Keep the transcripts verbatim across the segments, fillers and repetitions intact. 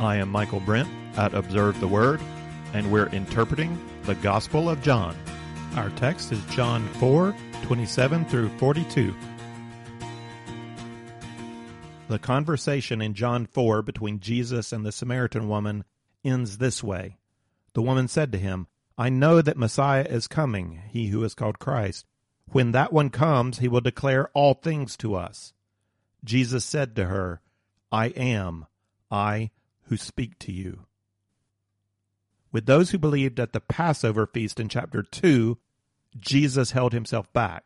I am Michael Brent at Observe the Word, and we're interpreting the Gospel of John. Our text is John four, twenty-seven through forty-two. The conversation in John four between Jesus and the Samaritan woman ends this way. The woman said to him, I know that Messiah is coming, he who is called Christ. When that one comes, he will declare all things to us. Jesus said to her, I am, I who speak to you. With those who believed at the Passover feast in chapter two, Jesus held himself back.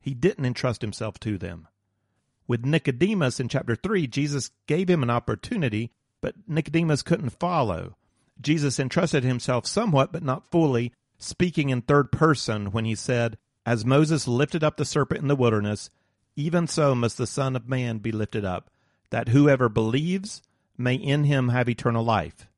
He didn't entrust himself to them. With Nicodemus in chapter three, Jesus gave him an opportunity, but Nicodemus couldn't follow. Jesus entrusted himself somewhat, but not fully, speaking in third person when he said, As Moses lifted up the serpent in the wilderness, even so must the Son of Man be lifted up, that whoever believes may in him have eternal life.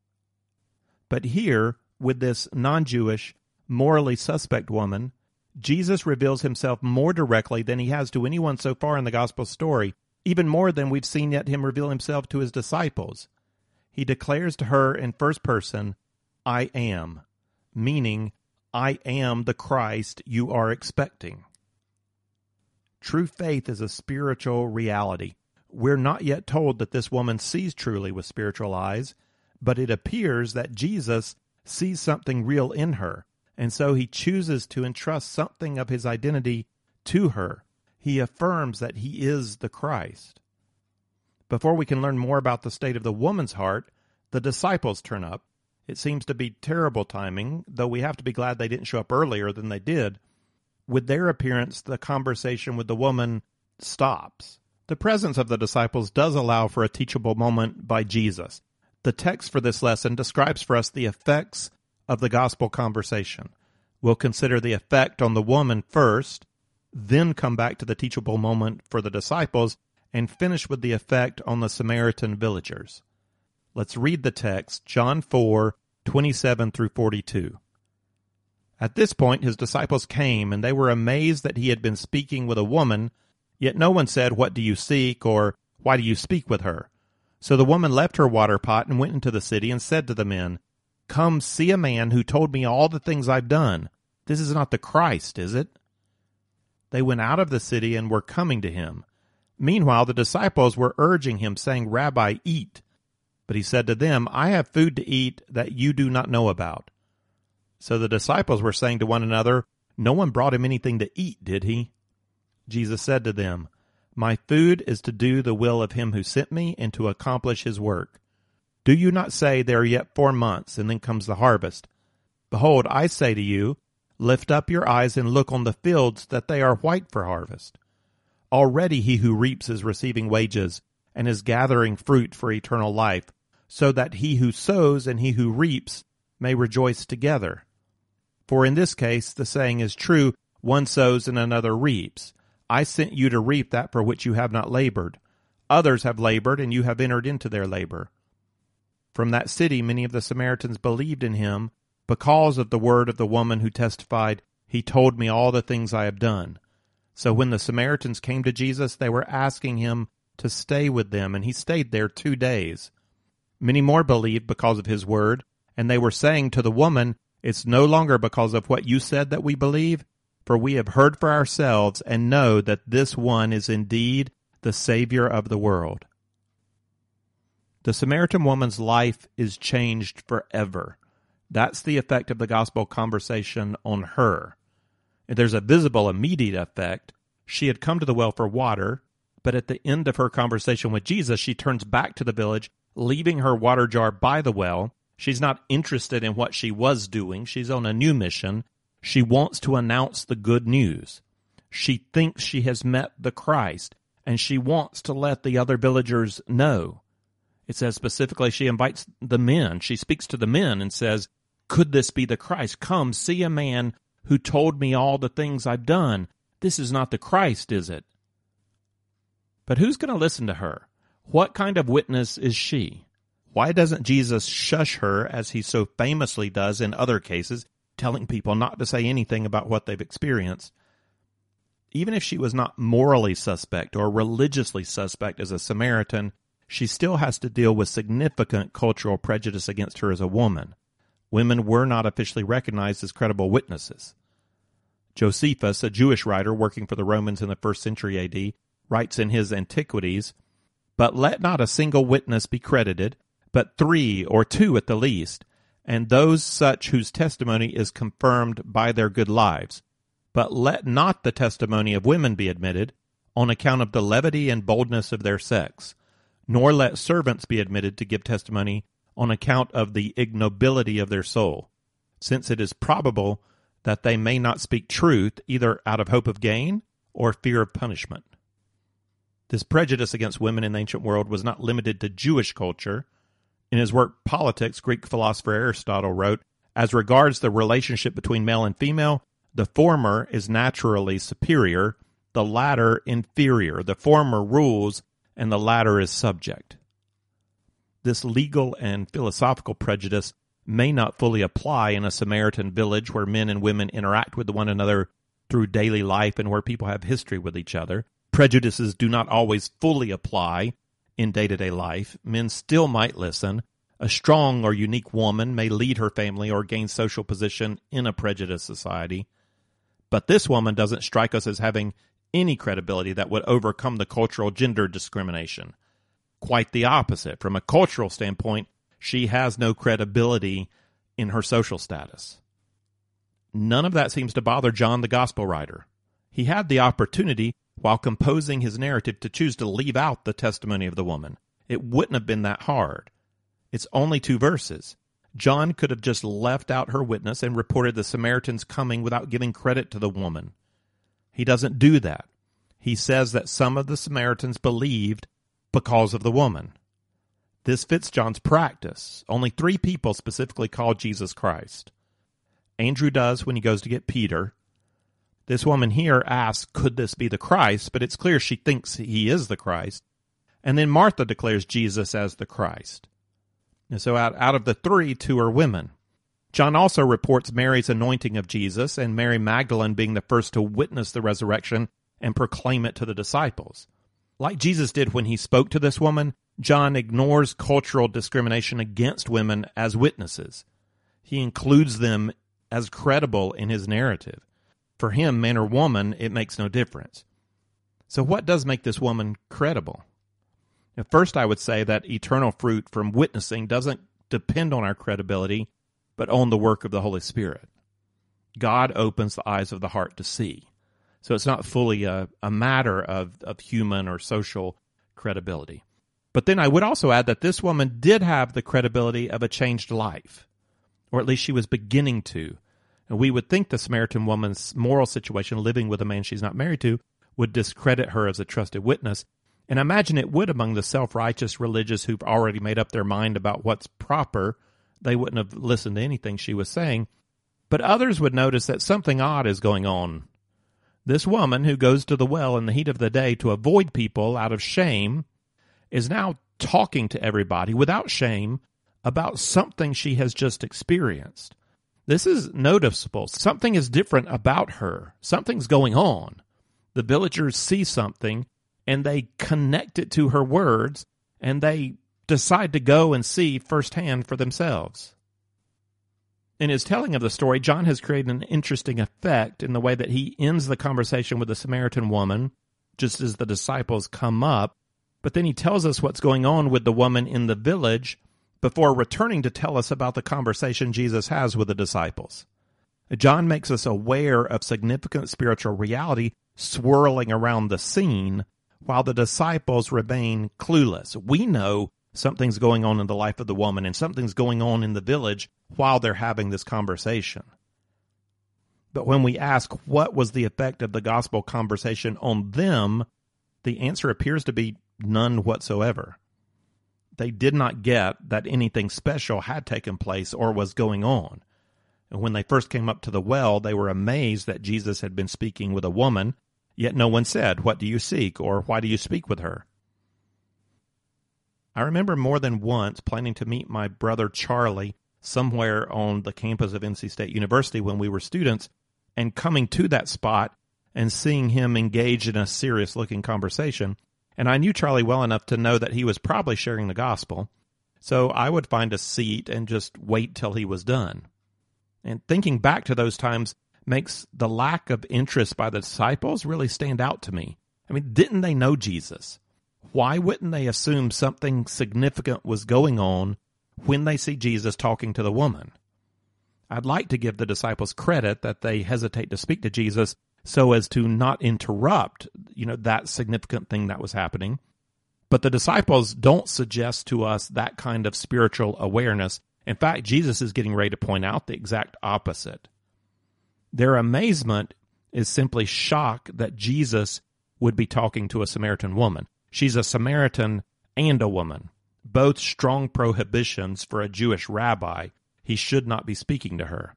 But here, with this non-Jewish, morally suspect woman, Jesus reveals himself more directly than he has to anyone so far in the gospel story, even more than we've seen yet him reveal himself to his disciples. He declares to her in first person, I am, meaning, I am the Christ you are expecting. True faith is a spiritual reality. We're not yet told that this woman sees truly with spiritual eyes, but it appears that Jesus sees something real in her. And so he chooses to entrust something of his identity to her. He affirms that he is the Christ. Before we can learn more about the state of the woman's heart, the disciples turn up. It seems to be terrible timing, though we have to be glad they didn't show up earlier than they did. With their appearance, the conversation with the woman stops. The presence of the disciples does allow for a teachable moment by Jesus. The text for this lesson describes for us the effects of the gospel conversation. We'll consider the effect on the woman first, then come back to the teachable moment for the disciples, and finish with the effect on the Samaritan villagers. Let's read the text, John four, twenty-seven through forty-two. At this point his disciples came, and they were amazed that he had been speaking with a woman, yet no one said, What do you seek? Or, Why do you speak with her? So the woman left her water pot and went into the city and said to the men, Come see a man who told me all the things I've done. This is not the Christ, is it? They went out of the city and were coming to him. Meanwhile, the disciples were urging him, saying, Rabbi, eat. But he said to them, I have food to eat that you do not know about. So the disciples were saying to one another, No one brought him anything to eat, did he? Jesus said to them, My food is to do the will of him who sent me and to accomplish his work. Do you not say, There are yet four months, and then comes the harvest? Behold, I say to you, lift up your eyes and look on the fields, that they are white for harvest. Already he who reaps is receiving wages, and is gathering fruit for eternal life, so that he who sows and he who reaps may rejoice together. For in this case the saying is true, one sows and another reaps. I sent you to reap that for which you have not labored. Others have labored, and you have entered into their labor. From that city many of the Samaritans believed in him because of the word of the woman who testified, He told me all the things I have done. So when the Samaritans came to Jesus, they were asking him to stay with them, and he stayed there two days. Many more believed because of his word, and they were saying to the woman, It's no longer because of what you said that we believe, for we have heard for ourselves and know that this one is indeed the Savior of the world. The Samaritan woman's life is changed forever. That's the effect of the gospel conversation on her. There's a visible, immediate effect. She had come to the well for water, but at the end of her conversation with Jesus, she turns back to the village, leaving her water jar by the well. She's not interested in what she was doing. She's on a new mission. She wants to announce the good news. She thinks she has met the Christ, and she wants to let the other villagers know. It says specifically she invites the men. She speaks to the men and says, Could this be the Christ? Come, see a man who told me all the things I've done. This is not the Christ, is it? But who's going to listen to her? What kind of witness is she? Why doesn't Jesus shush her as he so famously does in other cases, telling people not to say anything about what they've experienced? Even if she was not morally suspect or religiously suspect as a Samaritan, she still has to deal with significant cultural prejudice against her as a woman. Women were not officially recognized as credible witnesses. Josephus, a Jewish writer working for the Romans in the first century A D, writes in his Antiquities, "But let not a single witness be credited, but three or two at the least, and those such whose testimony is confirmed by their good lives. But let not the testimony of women be admitted, on account of the levity and boldness of their sex, nor let servants be admitted to give testimony on account of the ignobility of their soul, since it is probable that they may not speak truth either out of hope of gain or fear of punishment." This prejudice against women in the ancient world was not limited to Jewish culture. In his work Politics, Greek philosopher Aristotle wrote, "As regards the relationship between male and female, the former is naturally superior, the latter inferior. The former rules, and the latter is subject." This legal and philosophical prejudice may not fully apply in a Samaritan village where men and women interact with one another through daily life and where people have history with each other. Prejudices do not always fully apply in day-to-day life. Men still might listen. A strong or unique woman may lead her family or gain social position in a prejudiced society. But this woman doesn't strike us as having any credibility that would overcome the cultural gender discrimination. Quite the opposite. From a cultural standpoint, she has no credibility in her social status. None of that seems to bother John the Gospel writer. He had the opportunity, while composing his narrative, to choose to leave out the testimony of the woman. It wouldn't have been that hard. It's only two verses. John could have just left out her witness and reported the Samaritan's coming without giving credit to the woman. He doesn't do that. He says that some of the Samaritans believed because of the woman. This fits John's practice. Only three people specifically call Jesus Christ. Andrew does when he goes to get Peter. This woman here asks, could this be the Christ? But it's clear she thinks he is the Christ. And then Martha declares Jesus as the Christ. And so out, out of the three, two are women. John also reports Mary's anointing of Jesus and Mary Magdalene being the first to witness the resurrection and proclaim it to the disciples. Like Jesus did when he spoke to this woman, John ignores cultural discrimination against women as witnesses. He includes them as credible in his narrative. For him, man or woman, it makes no difference. So what does make this woman credible? Now, first, I would say that eternal fruit from witnessing doesn't depend on our credibility, but on the work of the Holy Spirit. God opens the eyes of the heart to see. So it's not fully a, a matter of, of human or social credibility. But then I would also add that this woman did have the credibility of a changed life, or at least she was beginning to. And we would think the Samaritan woman's moral situation, living with a man she's not married to, would discredit her as a trusted witness. And I imagine it would among the self-righteous religious who've already made up their mind about what's proper. They wouldn't have listened to anything she was saying. But others would notice that something odd is going on. This woman who goes to the well in the heat of the day to avoid people out of shame is now talking to everybody without shame about something she has just experienced. This is noticeable. Something is different about her. Something's going on. The villagers see something, and they connect it to her words, and they decide to go and see firsthand for themselves. In his telling of the story, John has created an interesting effect in the way that he ends the conversation with the Samaritan woman, just as the disciples come up, but then he tells us what's going on with the woman in the village before returning to tell us about the conversation Jesus has with the disciples. John makes us aware of significant spiritual reality swirling around the scene, while the disciples remain clueless. We know something's going on in the life of the woman, and something's going on in the village while they're having this conversation. But when we ask what was the effect of the gospel conversation on them, the answer appears to be none whatsoever. They did not get that anything special had taken place or was going on. And when they first came up to the well, they were amazed that Jesus had been speaking with a woman, yet no one said, "What do you seek?" or "Why do you speak with her?" I remember more than once planning to meet my brother Charlie somewhere on the campus of N C State University when we were students, and coming to that spot and seeing him engaged in a serious-looking conversation, and I knew Charlie well enough to know that he was probably sharing the gospel, so I would find a seat and just wait till he was done. And thinking back to those times makes the lack of interest by the disciples really stand out to me. I mean, didn't they know Jesus? Why wouldn't they assume something significant was going on when they see Jesus talking to the woman? I'd like to give the disciples credit that they hesitate to speak to Jesus so as to not interrupt, you know, that significant thing that was happening. But the disciples don't suggest to us that kind of spiritual awareness. In fact, Jesus is getting ready to point out the exact opposite. Their amazement is simply shock that Jesus would be talking to a Samaritan woman. She's a Samaritan and a woman, both strong prohibitions for a Jewish rabbi. He should not be speaking to her.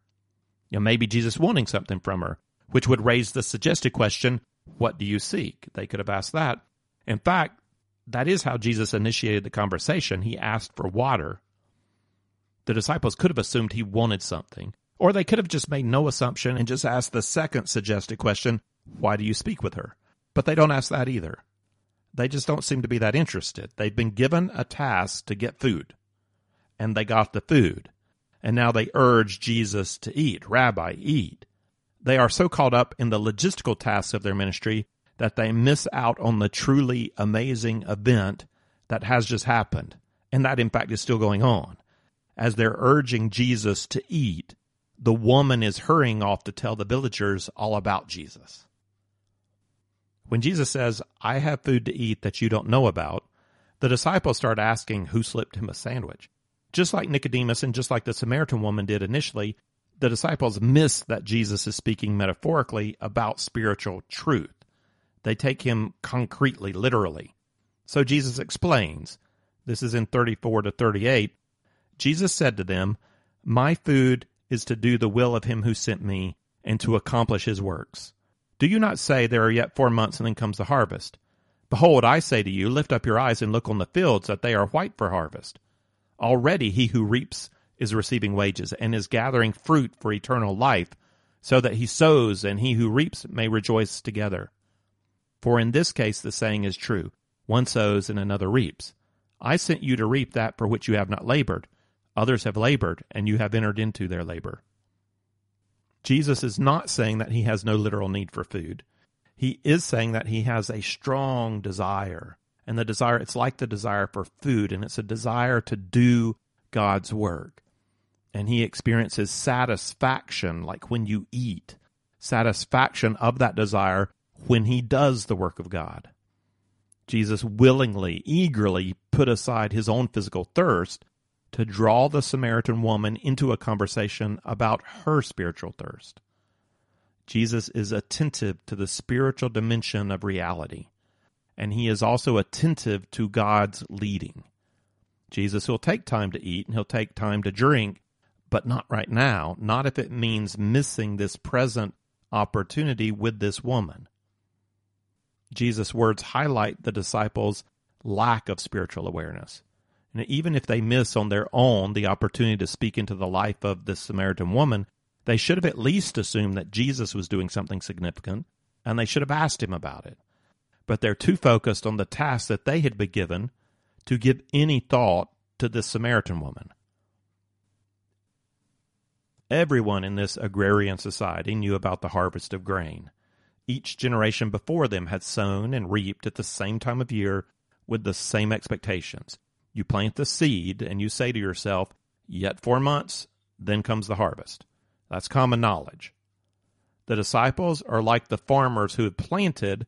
You know, maybe Jesus wanting something from her, which would raise the suggested question, what do you seek? They could have asked that. In fact, that is how Jesus initiated the conversation. He asked for water. The disciples could have assumed he wanted something, or they could have just made no assumption and just asked the second suggested question, why do you speak with her? But they don't ask that either. They just don't seem to be that interested. They've been given a task to get food, and they got the food, and now they urge Jesus to eat. Rabbi, eat. They are so caught up in the logistical tasks of their ministry that they miss out on the truly amazing event that has just happened, and that, in fact, is still going on. As they're urging Jesus to eat, the woman is hurrying off to tell the villagers all about Jesus. When Jesus says, I have food to eat that you don't know about, the disciples start asking who slipped him a sandwich. Just like Nicodemus and just like the Samaritan woman did initially, the disciples miss that Jesus is speaking metaphorically about spiritual truth. They take him concretely, literally. So Jesus explains, this is in thirty-four to thirty-eight, Jesus said to them, my food is to do the will of him who sent me and to accomplish his works. Do you not say there are yet four months and then comes the harvest? Behold, I say to you, lift up your eyes and look on the fields that they are white for harvest. Already he who reaps is receiving wages and is gathering fruit for eternal life, so that he sows and he who reaps may rejoice together. For in this case the saying is true, one sows and another reaps. I sent you to reap that for which you have not labored. Others have labored, and you have entered into their labor. Jesus is not saying that he has no literal need for food. He is saying that he has a strong desire, and the desire, it's like the desire for food, and it's a desire to do God's work. And he experiences satisfaction, like when you eat, satisfaction of that desire when he does the work of God. Jesus willingly, eagerly put aside his own physical thirst to draw the Samaritan woman into a conversation about her spiritual thirst. Jesus is attentive to the spiritual dimension of reality, and he is also attentive to God's leading. Jesus will take time to eat, and he'll take time to drink, but not right now, not if it means missing this present opportunity with this woman. Jesus' words highlight the disciples' lack of spiritual awareness. And even if they miss on their own the opportunity to speak into the life of this Samaritan woman, they should have at least assumed that Jesus was doing something significant, and they should have asked him about it. But they're too focused on the task that they had been given to give any thought to this Samaritan woman. Everyone in this agrarian society knew about the harvest of grain. Each generation before them had sown and reaped at the same time of year with the same expectations. You plant the seed, and you say to yourself, yet four months, then comes the harvest. That's common knowledge. The disciples are like the farmers who had planted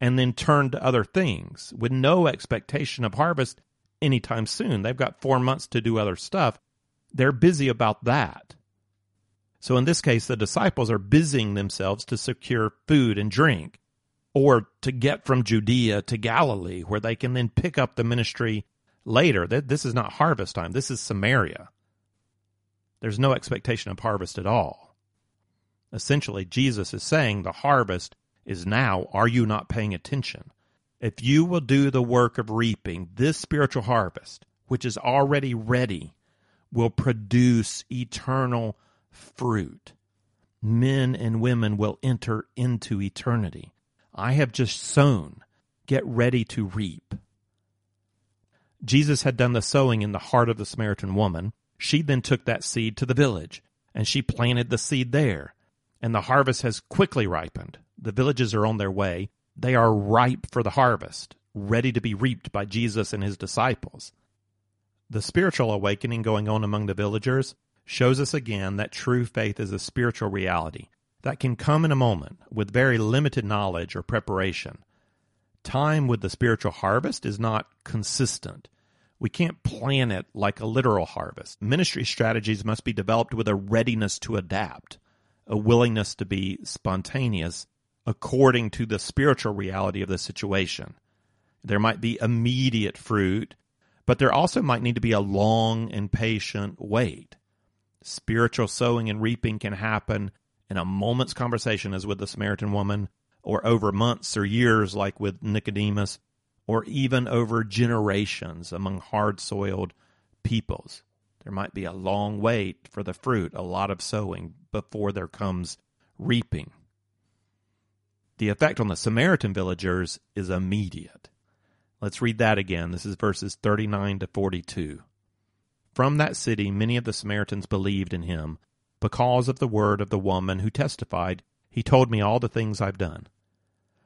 and then turned to other things with no expectation of harvest anytime soon. They've got four months to do other stuff. They're busy about that. So in this case, the disciples are busying themselves to secure food and drink, or to get from Judea to Galilee, where they can then pick up the ministry later. This is not harvest time. This is Samaria. There's no expectation of harvest at all. Essentially, Jesus is saying the harvest is now. Are you not paying attention? If you will do the work of reaping, this spiritual harvest, which is already ready, will produce eternal fruit. Men and women will enter into eternity. I have just sown. get ready to reap. Jesus had done the sowing in the heart of the Samaritan woman. She then took that seed to the village, and she planted the seed there. And the harvest has quickly ripened. The villages are on their way. They are ripe for the harvest, ready to be reaped by Jesus and his disciples. The spiritual awakening going on among the villagers shows us again that true faith is a spiritual reality that can come in a moment with very limited knowledge or preparation. Time with the spiritual harvest is not consistent. We can't plan it like a literal harvest. Ministry strategies must be developed with a readiness to adapt, a willingness to be spontaneous according to the spiritual reality of the situation. There might be immediate fruit, but there also might need to be a long and patient wait. Spiritual sowing and reaping can happen in a moment's conversation, as with the Samaritan woman, or over months or years, like with Nicodemus, or even over generations among hard-soiled peoples. There might be a long wait for the fruit, a lot of sowing, before there comes reaping. The effect on the Samaritan villagers is immediate. Let's read that again. This is verses thirty-nine to forty-two. From that city many of the Samaritans believed in him, because of the word of the woman who testified, "He told me all the things I've done."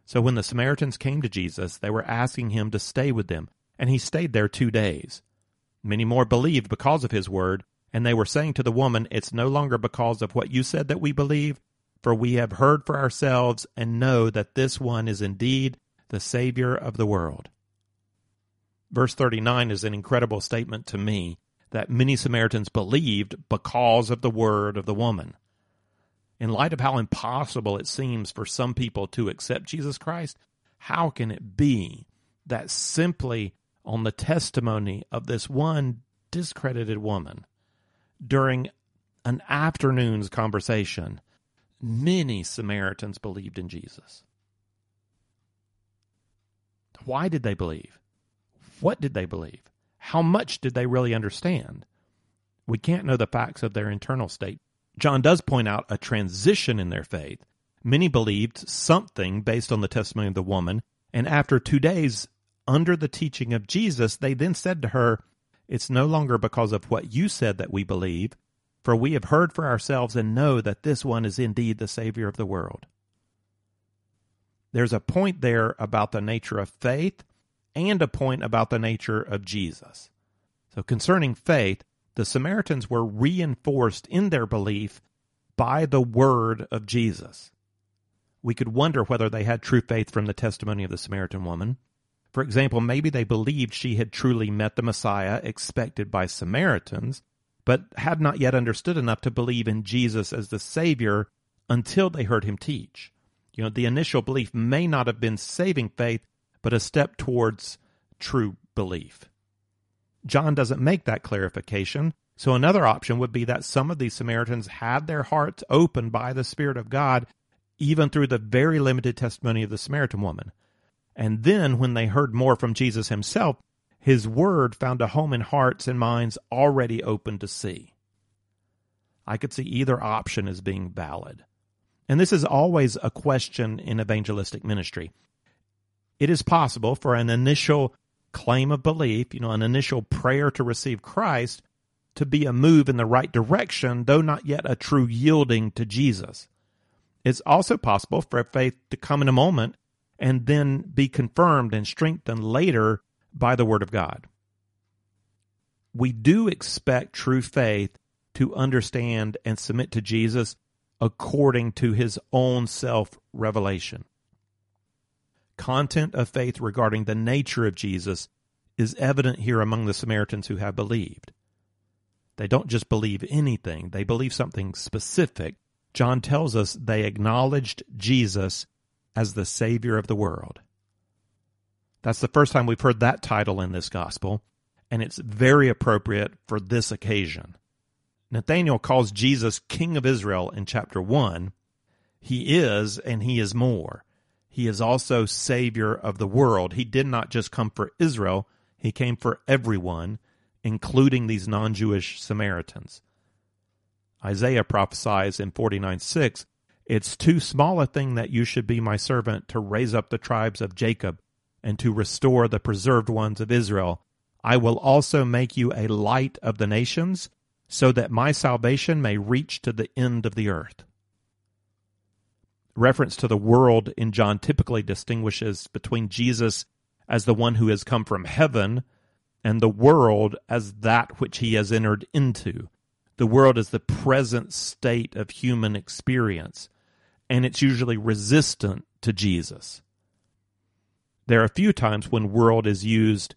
So when the Samaritans came to Jesus, they were asking him to stay with them, and he stayed there two days. Many more believed because of his word, and they were saying to the woman, "It's no longer because of what you said that we believe, for we have heard for ourselves and know that this one is indeed the Savior of the world." Verse thirty-nine is an incredible statement to me that many Samaritans believed because of the word of the woman. In light of how impossible it seems for some people to accept Jesus Christ, how can it be that simply on the testimony of this one discredited woman, during an afternoon's conversation, many Samaritans believed in Jesus? Why did they believe? What did they believe? How much did they really understand? We can't know the facts of their internal state. John does point out a transition in their faith. Many believed something based on the testimony of the woman, and after two days, under the teaching of Jesus, they then said to her, "It's no longer because of what you said that we believe, for we have heard for ourselves and know that this one is indeed the Savior of the world." There's a point there about the nature of faith and a point about the nature of Jesus. So concerning faith, the Samaritans were reinforced in their belief by the word of Jesus. We could wonder whether they had true faith from the testimony of the Samaritan woman. For example, maybe they believed she had truly met the Messiah expected by Samaritans, but had not yet understood enough to believe in Jesus as the Savior until they heard him teach. You know, the initial belief may not have been saving faith, but a step towards true belief. John doesn't make that clarification, so another option would be that some of these Samaritans had their hearts opened by the Spirit of God, even through the very limited testimony of the Samaritan woman. And then, when they heard more from Jesus himself, his word found a home in hearts and minds already open to see. I could see either option as being valid. And this is always a question in evangelistic ministry. It is possible for an initial claim of belief, you know, an initial prayer to receive Christ, to be a move in the right direction, though not yet a true yielding to Jesus. It's also possible for faith to come in a moment and then be confirmed and strengthened later by the Word of God. We do expect true faith to understand and submit to Jesus according to his own self-revelation. Content of faith regarding the nature of Jesus is evident here among the Samaritans who have believed. They don't just believe anything, they believe something specific. John tells us they acknowledged Jesus as the Savior of the world. That's the first time we've heard that title in this gospel, and it's very appropriate for this occasion. Nathaniel calls Jesus King of Israel in chapter one. He is, and he is more. He is also Savior of the world. He did not just come for Israel. He came for everyone, including these non-Jewish Samaritans. Isaiah prophesies in forty-nine six, "It's too small a thing that you should be my servant to raise up the tribes of Jacob and to restore the preserved ones of Israel. I will also make you a light of the nations, so that my salvation may reach to the end of the earth." Reference to the world in John typically distinguishes between Jesus as the one who has come from heaven and the world as that which he has entered into. The world is the present state of human experience, and it's usually resistant to Jesus. There are a few times when world is used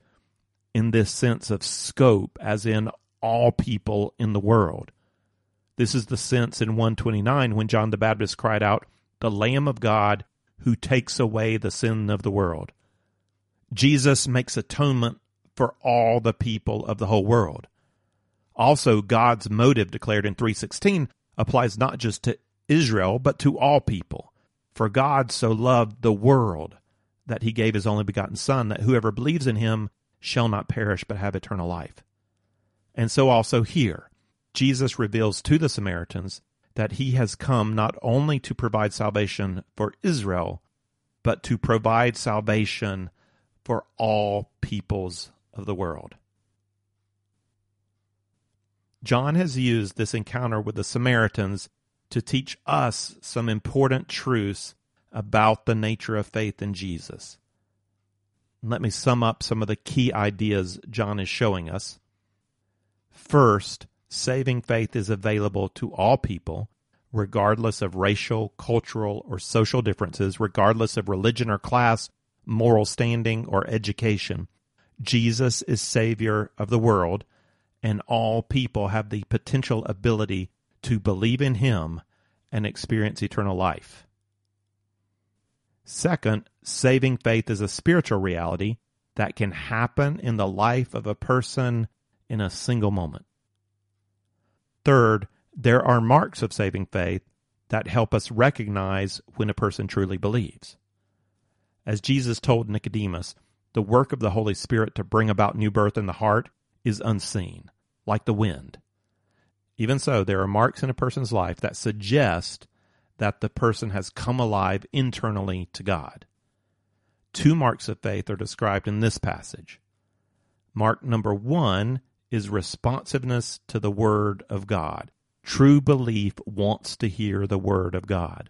in this sense of scope, as in all people in the world. This is the sense in one twenty-nine when John the Baptist cried out, "The Lamb of God who takes away the sin of the world." Jesus makes atonement for all the people of the whole world. Also, God's motive declared in three sixteen applies not just to Israel, but to all people. For God so loved the world that he gave his only begotten Son, that whoever believes in him shall not perish but have eternal life. And so also here, Jesus reveals to the Samaritans that he has come not only to provide salvation for Israel, but to provide salvation for all peoples of the world. John has used this encounter with the Samaritans to teach us some important truths about the nature of faith in Jesus. Let me sum up some of the key ideas John is showing us. First, saving faith is available to all people, regardless of racial, cultural, or social differences, regardless of religion or class, moral standing, or education. Jesus is Savior of the world, and all people have the potential ability to believe in him and experience eternal life. Second, saving faith is a spiritual reality that can happen in the life of a person in a single moment. Third, there are marks of saving faith that help us recognize when a person truly believes. As Jesus told Nicodemus, the work of the Holy Spirit to bring about new birth in the heart is unseen, like the wind. Even so, there are marks in a person's life that suggest that the person has come alive internally to God. Two marks of faith are described in this passage. Mark number one is responsiveness to the Word of God. True belief wants to hear the Word of God.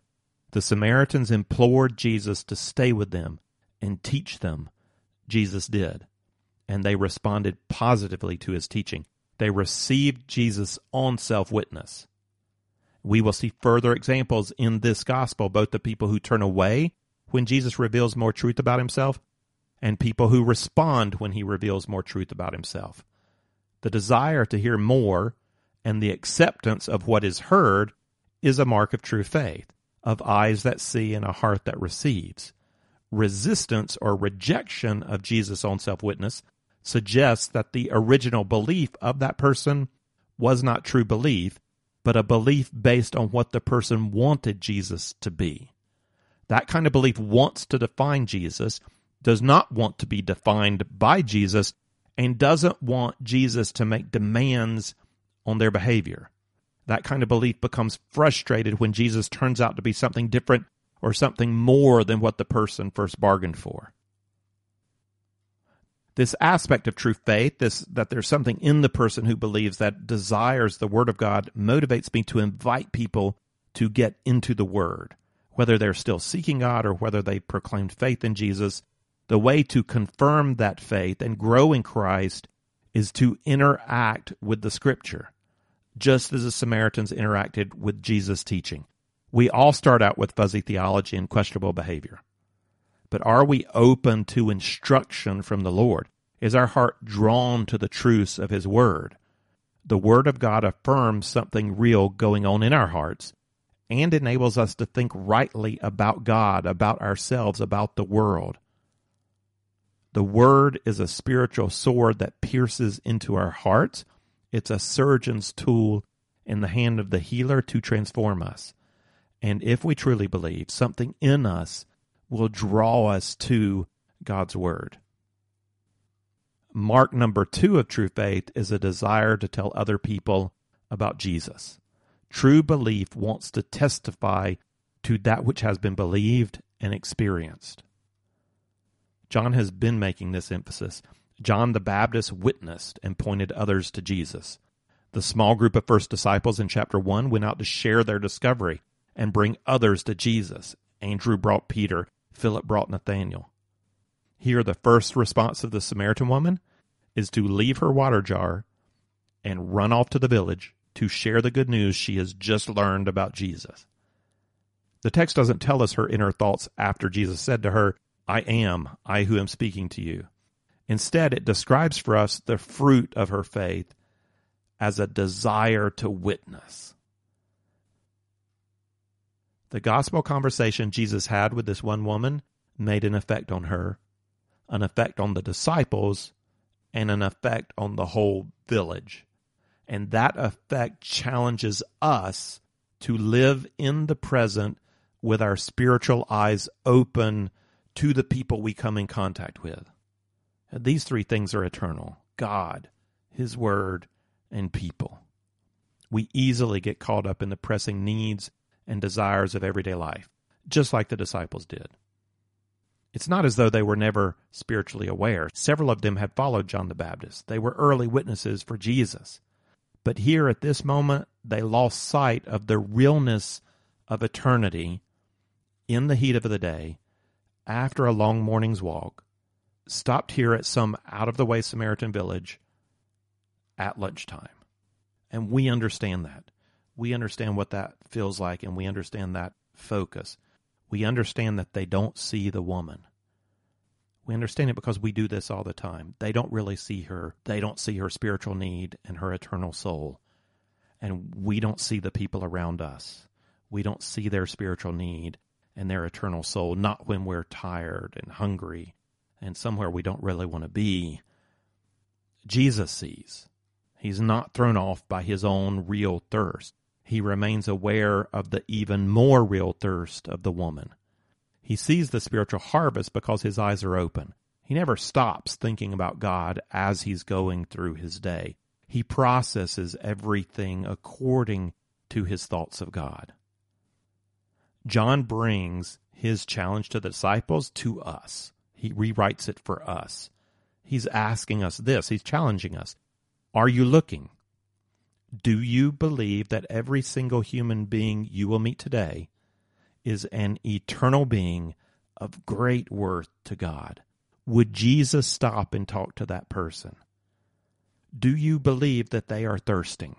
The Samaritans implored Jesus to stay with them and teach them. Jesus did, and they responded positively to his teaching. They received Jesus' own self-witness. We will see further examples in this gospel, both the people who turn away when Jesus reveals more truth about himself and people who respond when he reveals more truth about himself. The desire to hear more and the acceptance of what is heard is a mark of true faith, of eyes that see and a heart that receives. Resistance or rejection of Jesus' own self-witness suggests that the original belief of that person was not true belief, but a belief based on what the person wanted Jesus to be. That kind of belief wants to define Jesus, does not want to be defined by Jesus, and doesn't want Jesus to make demands on their behavior. That kind of belief becomes frustrated when Jesus turns out to be something different or something more than what the person first bargained for. This aspect of true faith, this that there's something in the person who believes that desires the Word of God, motivates me to invite people to get into the Word, whether they're still seeking God or whether they proclaimed faith in Jesus. The way to confirm that faith and grow in Christ is to interact with the Scripture, just as the Samaritans interacted with Jesus' teaching. We all start out with fuzzy theology and questionable behavior. But are we open to instruction from the Lord? Is our heart drawn to the truths of his Word? The Word of God affirms something real going on in our hearts and enables us to think rightly about God, about ourselves, about the world. The Word is a spiritual sword that pierces into our hearts. It's a surgeon's tool in the hand of the healer to transform us. And if we truly believe, something in us will draw us to God's Word. Mark number two of true faith is a desire to tell other people about Jesus. True belief wants to testify to that which has been believed and experienced. John has been making this emphasis. John the Baptist witnessed and pointed others to Jesus. The small group of first disciples in chapter one went out to share their discovery and bring others to Jesus. Andrew brought Peter. Philip brought Nathaniel. Here, the first response of the Samaritan woman is to leave her water jar and run off to the village to share the good news she has just learned about Jesus. The text doesn't tell us her inner thoughts after Jesus said to her, "I am, I who am speaking to you." Instead, it describes for us the fruit of her faith as a desire to witness. The gospel conversation Jesus had with this one woman made an effect on her, an effect on the disciples, and an effect on the whole village. And that effect challenges us to live in the present with our spiritual eyes open to the people we come in contact with. These three things are eternal: God, His Word, and people. We easily get caught up in the pressing needs and desires of everyday life, just like the disciples did. It's not as though they were never spiritually aware. Several of them had followed John the Baptist. They were early witnesses for Jesus. But here at this moment, they lost sight of the realness of eternity in the heat of the day after a long morning's walk, stopped here at some out-of-the-way Samaritan village at lunchtime. And we understand that. We understand what that feels like, and we understand that focus. We understand that they don't see the woman. We understand it because we do this all the time. They don't really see her. They don't see her spiritual need and her eternal soul. And we don't see the people around us. We don't see their spiritual need and their eternal soul, not when we're tired and hungry and somewhere we don't really want to be. Jesus sees. He's not thrown off by his own real thirst. He remains aware of the even more real thirst of the woman. He sees the spiritual harvest because his eyes are open. He never stops thinking about God as he's going through his day. He processes everything according to his thoughts of God. John brings his challenge to the disciples to us. He rewrites it for us. He's asking us this. He's challenging us. Are you looking? Do you believe that every single human being you will meet today is an eternal being of great worth to God? Would Jesus stop and talk to that person? Do you believe that they are thirsting?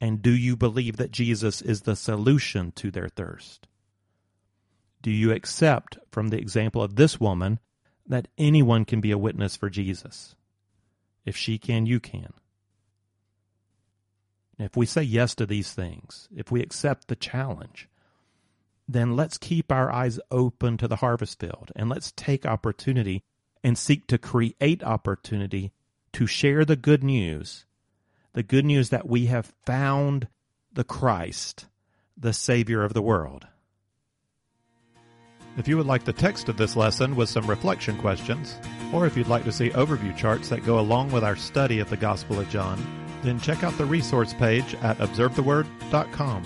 And do you believe that Jesus is the solution to their thirst? Do you accept from the example of this woman that anyone can be a witness for Jesus? If she can, you can. And if we say yes to these things, if we accept the challenge, then let's keep our eyes open to the harvest field, and let's take opportunity and seek to create opportunity to share the good news, the good news that we have found the Christ, the Savior of the world. If you would like the text of this lesson with some reflection questions, or if you'd like to see overview charts that go along with our study of the Gospel of John, then check out the resource page at observe the word dot com.